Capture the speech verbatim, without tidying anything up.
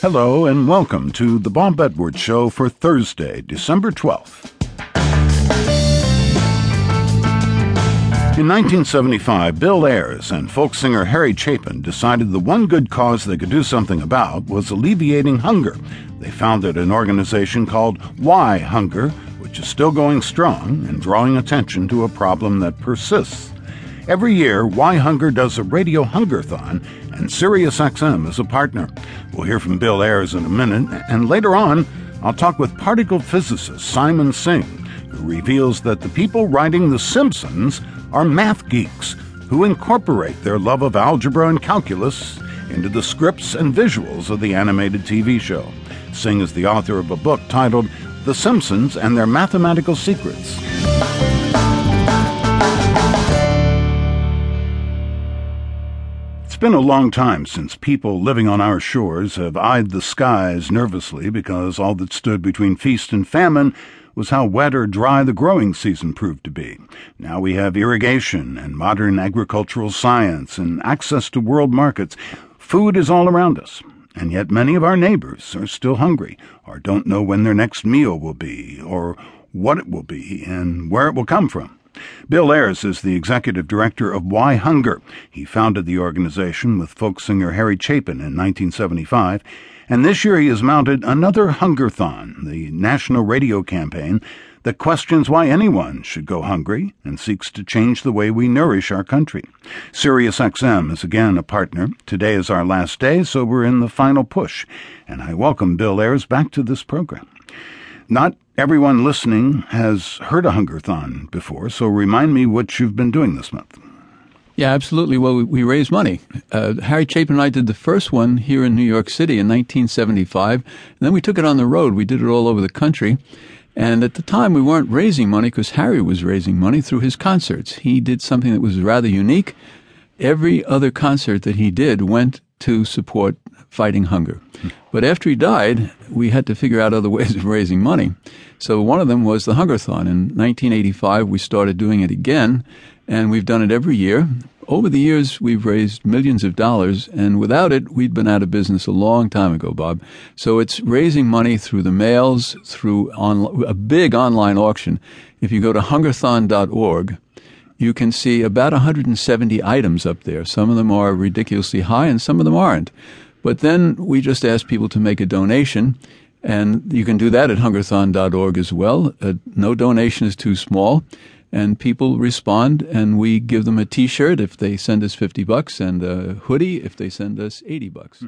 Hello and welcome to The Bob Edwards Show for Thursday, December twelfth. In nineteen seventy-five, Bill Ayres and folk singer Harry Chapin decided the one good cause they could do something about was alleviating hunger. They founded an organization called WhyHunger, which is still going strong and drawing attention to a problem that persists. Every year, WhyHunger does a radio hungerthon, and SiriusXM is a partner. We'll hear from Bill Ayres in a minute, and later on, I'll talk with particle physicist Simon Singh, who reveals that the people writing The Simpsons are math geeks who incorporate their love of algebra and calculus into the scripts and visuals of the animated T V show. Singh is the author of a book titled The Simpsons and Their Mathematical Secrets. It's been a long time since people living on our shores have eyed the skies nervously because all that stood between feast and famine was how wet or dry the growing season proved to be. Now we have irrigation and modern agricultural science and access to world markets. Food is all around us, and yet many of our neighbors are still hungry or don't know when their next meal will be or what it will be and where it will come from. Bill Ayres is the executive director of WhyHunger. He founded the organization with folk singer Harry Chapin in nineteen seventy-five, and this year he has mounted another hungerthon, the national radio campaign that questions why anyone should go hungry and seeks to change the way we nourish our country. SiriusXM is again a partner. Today is our last day, so we're in the final push, and I welcome Bill Ayres back to this program. Not everyone listening has heard a hungerthon before, so remind me what you've been doing this month. Yeah, absolutely. Well, we, we raise money. Uh, Harry Chapin and I did the first one here in New York City in nineteen seventy-five, and then we took it on the road. We did it all over the country. And at the time, we weren't raising money because Harry was raising money through his concerts. He did something that was rather unique. Every other concert that he did went to support fighting hunger. But after he died, we had to figure out other ways of raising money. So one of them was the Hungerthon. In nineteen eighty-five, we started doing it again, and we've done it every year. Over the years, we've raised millions of dollars, and without it, we'd been out of business a long time ago, Bob. So it's raising money through the mails, through on, a big online auction. If you go to hungerthon dot org, you can see about one hundred seventy items up there. Some of them are ridiculously high, and some of them aren't. But then we just ask people to make a donation, and you can do that at hungerthon dot org as well. Uh, no donation is too small, and people respond, and we give them a T-shirt if they send us fifty bucks, and a hoodie if they send us eighty bucks.